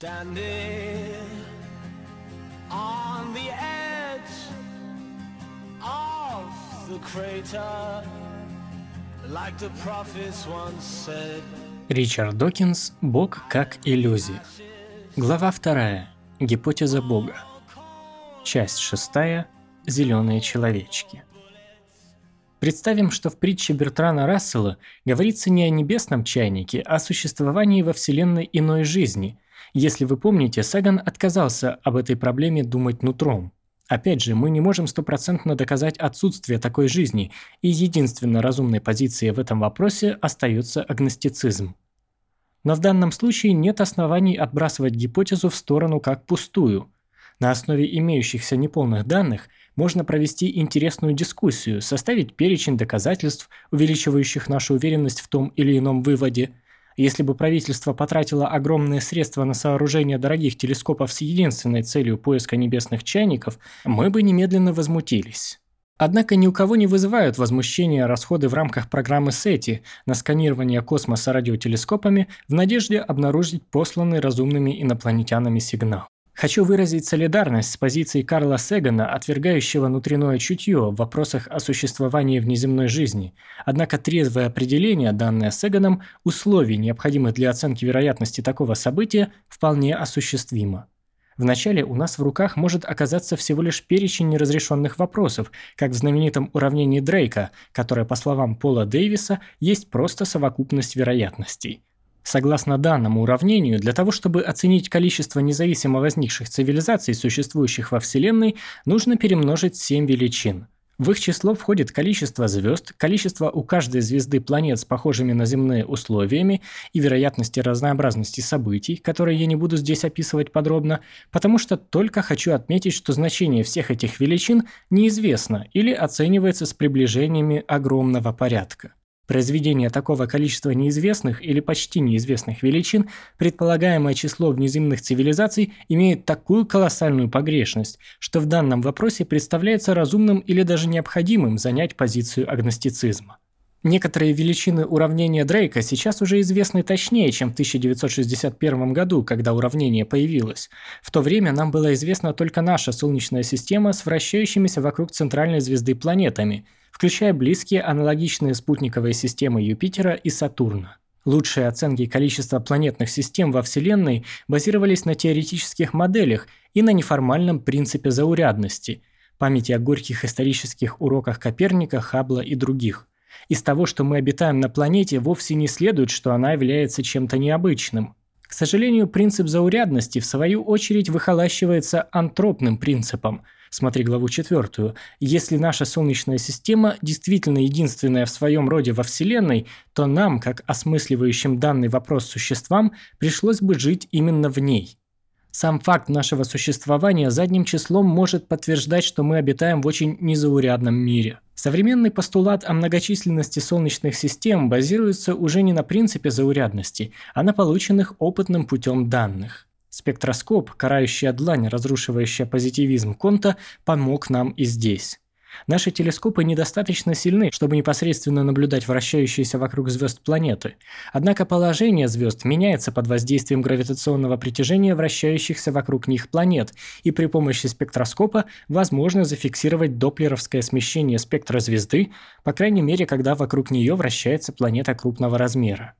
Standing on the edge of the crater, like the prophets once said. Ричард Докинс, «Бог как иллюзия». Глава 2. Гипотеза Бога. Часть 6. Зеленые человечки. Представим, что в притче Бертрана Рассела говорится не о небесном чайнике, а о существовании во вселенной иной жизни. Если вы помните, Саган отказался об этой проблеме думать нутром. Опять же, мы не можем стопроцентно доказать отсутствие такой жизни, и единственной разумной позицией в этом вопросе остается агностицизм. Но в данном случае нет оснований отбрасывать гипотезу в сторону как пустую. На основе имеющихся неполных данных можно провести интересную дискуссию, составить перечень доказательств, увеличивающих нашу уверенность в том или ином выводе. Если бы правительство потратило огромные средства на сооружение дорогих телескопов с единственной целью поиска небесных чайников, мы бы немедленно возмутились. Однако ни у кого не вызывают возмущения расходы в рамках программы SETI на сканирование космоса радиотелескопами в надежде обнаружить посланный разумными инопланетянами сигнал. Хочу выразить солидарность с позицией Карла Сагана, отвергающего внутреннее чутье в вопросах о существовании внеземной жизни. Однако трезвое определение, данное Саганом, условий, необходимых для оценки вероятности такого события, вполне осуществимо. Вначале у нас в руках может оказаться всего лишь перечень неразрешенных вопросов, как в знаменитом уравнении Дрейка, которое, по словам Пола Дэвиса, есть просто совокупность вероятностей. Согласно данному уравнению, для того, чтобы оценить количество независимо возникших цивилизаций, существующих во Вселенной, нужно перемножить 7 величин. В их число входит количество звезд, количество у каждой звезды планет с похожими на земные условиями и вероятности разнообразности событий, которые я не буду здесь описывать подробно, потому что только хочу отметить, что значение всех этих величин неизвестно или оценивается с приближениями огромного порядка. Произведение такого количества неизвестных или почти неизвестных величин, предполагаемое число внеземных цивилизаций имеет такую колоссальную погрешность, что в данном вопросе представляется разумным или даже необходимым занять позицию агностицизма. Некоторые величины уравнения Дрейка сейчас уже известны точнее, чем в 1961 году, когда уравнение появилось. В то время нам была известна только наша Солнечная система с вращающимися вокруг центральной звезды планетами, включая близкие аналогичные спутниковые системы Юпитера и Сатурна. Лучшие оценки количества планетных систем во Вселенной базировались на теоретических моделях и на неформальном принципе заурядности, памяти о горьких исторических уроках Коперника, Хаббла и других. Из того, что мы обитаем на планете, вовсе не следует, что она является чем-то необычным. К сожалению, принцип заурядности, в свою очередь, выхолащивается антропным принципом. Смотри главу 4. Если наша Солнечная система действительно единственная в своем роде во Вселенной, то нам, как осмысливающим данный вопрос существам, пришлось бы жить именно в ней. Сам факт нашего существования задним числом может подтверждать, что мы обитаем в очень незаурядном мире. Современный постулат о многочисленности солнечных систем базируется уже не на принципе заурядности, а на полученных опытным путем данных. Спектроскоп, карающая длань, разрушивающая позитивизм Конта, помог нам и здесь. Наши телескопы недостаточно сильны, чтобы непосредственно наблюдать вращающиеся вокруг звезд планеты. Однако положение звезд меняется под воздействием гравитационного притяжения вращающихся вокруг них планет, и при помощи спектроскопа возможно зафиксировать доплеровское смещение спектра звезды, по крайней мере, когда вокруг нее вращается планета крупного размера.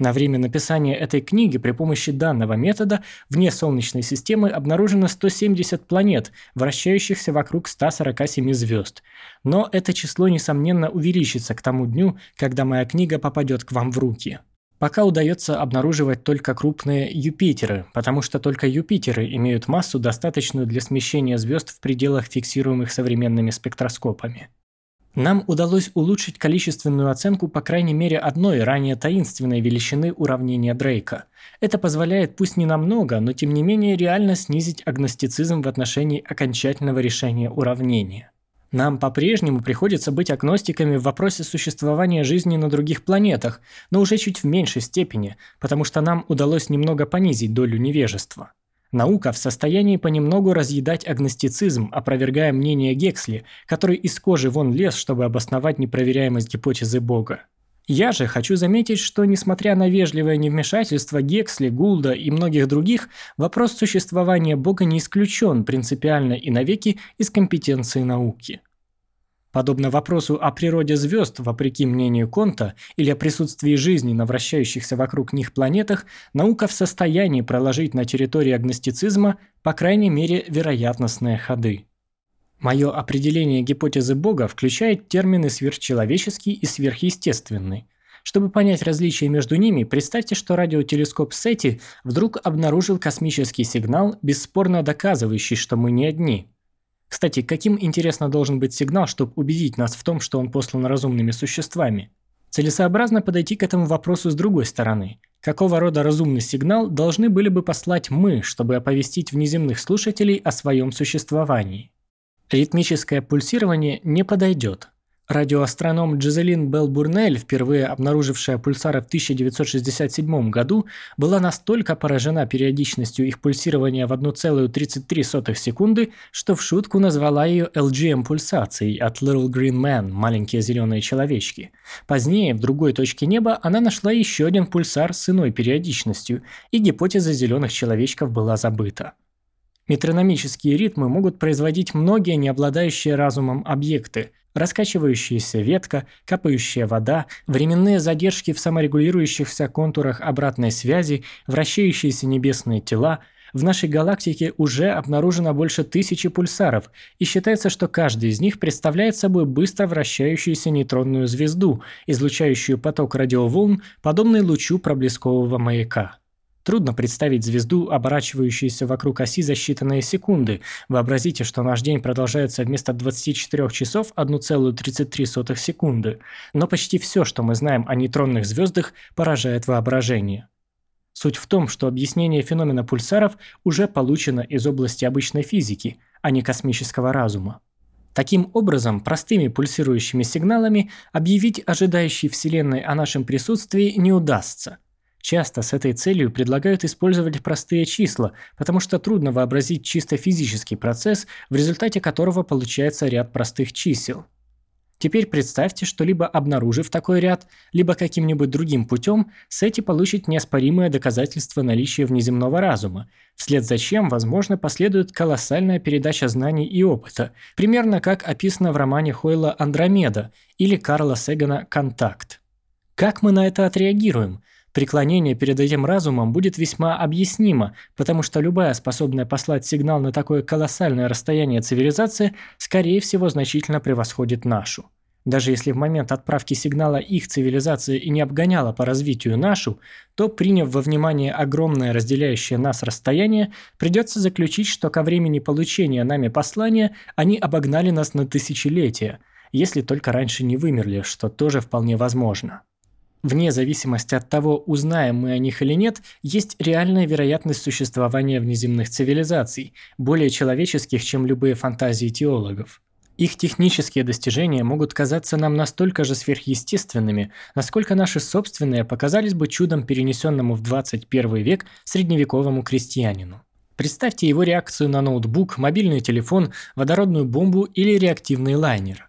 На время написания этой книги при помощи данного метода вне Солнечной системы обнаружено 170 планет, вращающихся вокруг 147 звезд. Но это число, несомненно, увеличится к тому дню, когда моя книга попадет к вам в руки. Пока удается обнаруживать только крупные Юпитеры, потому что только Юпитеры имеют массу, достаточную для смещения звезд в пределах, фиксируемых современными спектроскопами. Нам удалось улучшить количественную оценку по крайней мере одной ранее таинственной величины уравнения Дрейка. Это позволяет, пусть не намного, но тем не менее реально снизить агностицизм в отношении окончательного решения уравнения. Нам по-прежнему приходится быть агностиками в вопросе существования жизни на других планетах, но уже чуть в меньшей степени, потому что нам удалось немного понизить долю невежества. Наука в состоянии понемногу разъедать агностицизм, опровергая мнение Гексли, который из кожи вон лез, чтобы обосновать непроверяемость гипотезы Бога. Я же хочу заметить, что, несмотря на вежливое невмешательство Гексли, Гулда и многих других, вопрос существования Бога не исключен принципиально и навеки из компетенции науки. Подобно вопросу о природе звезд, вопреки мнению Конта, или о присутствии жизни на вращающихся вокруг них планетах, наука в состоянии проложить на территории агностицизма, по крайней мере, вероятностные ходы. Мое определение гипотезы Бога включает термины сверхчеловеческий и сверхъестественный. Чтобы понять различия между ними, представьте, что радиотелескоп SETI вдруг обнаружил космический сигнал, бесспорно доказывающий, что мы не одни. Кстати, каким, интересно, должен быть сигнал, чтобы убедить нас в том, что он послан разумными существами? Целесообразно подойти к этому вопросу с другой стороны. Какого рода разумный сигнал должны были бы послать мы, чтобы оповестить внеземных слушателей о своем существовании? Ритмическое пульсирование не подойдет. Радиоастроном Джоселин Белл-Бернелл, впервые обнаружившая пульсары в 1967 году, была настолько поражена периодичностью их пульсирования в 1,33 секунды, что в шутку назвала ее LGM-пульсацией от Little Green Man – маленькие зеленые человечки. Позднее, в другой точке неба, она нашла еще один пульсар с иной периодичностью, и гипотеза зеленых человечков была забыта. Метрономические ритмы могут производить многие не обладающие разумом объекты: раскачивающаяся ветка, капающая вода, временные задержки в саморегулирующихся контурах обратной связи, вращающиеся небесные тела. В нашей галактике уже обнаружено больше 1000 пульсаров, и считается, что каждый из них представляет собой быстро вращающуюся нейтронную звезду, излучающую поток радиоволн, подобный лучу проблескового маяка. Трудно представить звезду, оборачивающуюся вокруг оси за считанные секунды. Вообразите, что наш день продолжается вместо 24 часов 1,33 секунды. Но почти все, что мы знаем о нейтронных звездах, поражает воображение. Суть в том, что объяснение феномена пульсаров уже получено из области обычной физики, а не космического разума. Таким образом, простыми пульсирующими сигналами объявить ожидающей Вселенной о нашем присутствии не удастся. Часто с этой целью предлагают использовать простые числа, потому что трудно вообразить чисто физический процесс, в результате которого получается ряд простых чисел. Теперь представьте, что либо обнаружив такой ряд, либо каким-нибудь другим путем, SETI получит неоспоримое доказательство наличия внеземного разума, вслед за чем, возможно, последует колоссальная передача знаний и опыта, примерно как описано в романе Хойла «Андромеда» или Карла Сагана «Контакт». Как мы на это отреагируем? Преклонение перед этим разумом будет весьма объяснимо, потому что любая способная послать сигнал на такое колоссальное расстояние цивилизации, скорее всего, значительно превосходит нашу. Даже если в момент отправки сигнала их цивилизация и не обгоняла по развитию нашу, то, приняв во внимание огромное разделяющее нас расстояние, придется заключить, что ко времени получения нами послания они обогнали нас на тысячелетия, если только раньше не вымерли, что тоже вполне возможно. Вне зависимости от того, узнаем мы о них или нет, есть реальная вероятность существования внеземных цивилизаций, более человеческих, чем любые фантазии теологов. Их технические достижения могут казаться нам настолько же сверхъестественными, насколько наши собственные показались бы чудом, перенесенному в 21 век средневековому крестьянину. Представьте его реакцию на ноутбук, мобильный телефон, водородную бомбу или реактивный лайнер.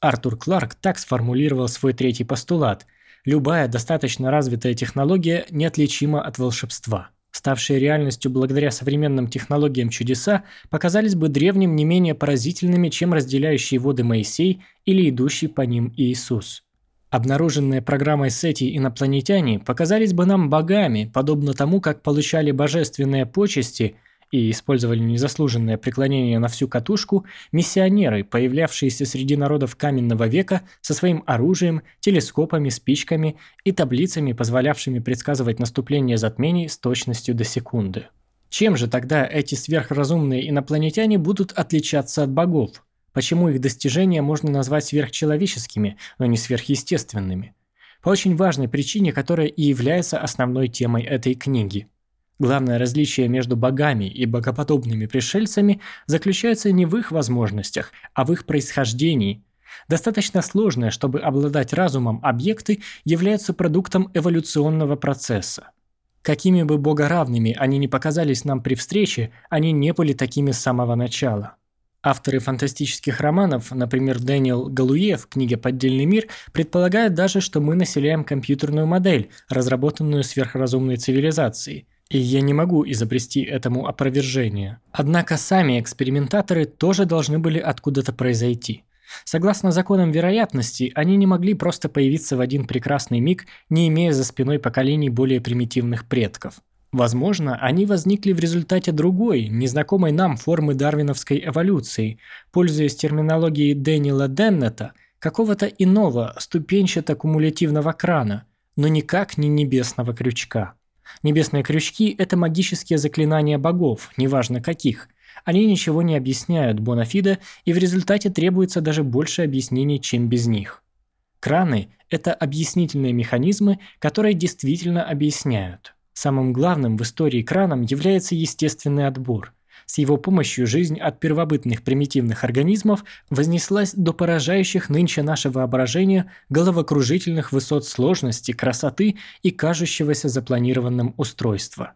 Артур Кларк так сформулировал свой третий постулат: любая достаточно развитая технология неотличима от волшебства. Ставшие реальностью благодаря современным технологиям чудеса показались бы древним не менее поразительными, чем разделяющие воды Моисей или идущий по ним Иисус. Обнаруженные программой SETI инопланетяне показались бы нам богами, подобно тому, как получали божественные почести и использовали незаслуженное преклонение на всю катушку миссионеры, появлявшиеся среди народов каменного века со своим оружием, телескопами, спичками и таблицами, позволявшими предсказывать наступление затмений с точностью до секунды. Чем же тогда эти сверхразумные инопланетяне будут отличаться от богов? Почему их достижения можно назвать сверхчеловеческими, но не сверхъестественными? По очень важной причине, которая и является основной темой этой книги. Главное различие между богами и богоподобными пришельцами заключается не в их возможностях, а в их происхождении. Достаточно сложные, чтобы обладать разумом, объекты являются продуктом эволюционного процесса. Какими бы богоравными они ни показались нам при встрече, они не были такими с самого начала. Авторы фантастических романов, например, Дэниел Галуев в книге «Поддельный мир», предполагают даже, что мы населяем компьютерную модель, разработанную сверхразумной цивилизацией. И я не могу изобрести этому опровержение. Однако сами экспериментаторы тоже должны были откуда-то произойти. Согласно законам вероятности, они не могли просто появиться в один прекрасный миг, не имея за спиной поколений более примитивных предков. Возможно, они возникли в результате другой, незнакомой нам формы дарвиновской эволюции, пользуясь терминологией Дэниела Деннета, какого-то иного ступенчато-кумулятивного крана, но никак не небесного крючка. Небесные крючки – это магические заклинания богов, неважно каких. Они ничего не объясняют бонафиде, и в результате требуется даже больше объяснений, чем без них. Краны – это объяснительные механизмы, которые действительно объясняют. Самым главным в истории краном является естественный отбор. С его помощью жизнь от первобытных примитивных организмов вознеслась до поражающих нынче наше воображение головокружительных высот сложности, красоты и кажущегося запланированным устройства.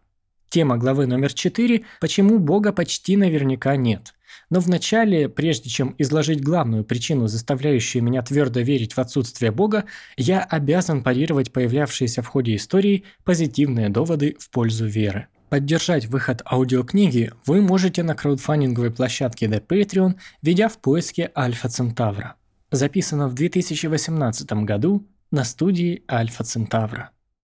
Тема главы номер 4 «Почему Бога почти наверняка нет?». Но вначале, прежде чем изложить главную причину, заставляющую меня твердо верить в отсутствие Бога, я обязан парировать появлявшиеся в ходе истории позитивные доводы в пользу веры. Поддержать выход аудиокниги вы можете на краудфандинговой площадке The Patreon, введя в поиске «Альфа Центавра». Записано в 2018 году на студии «Альфа Центавра».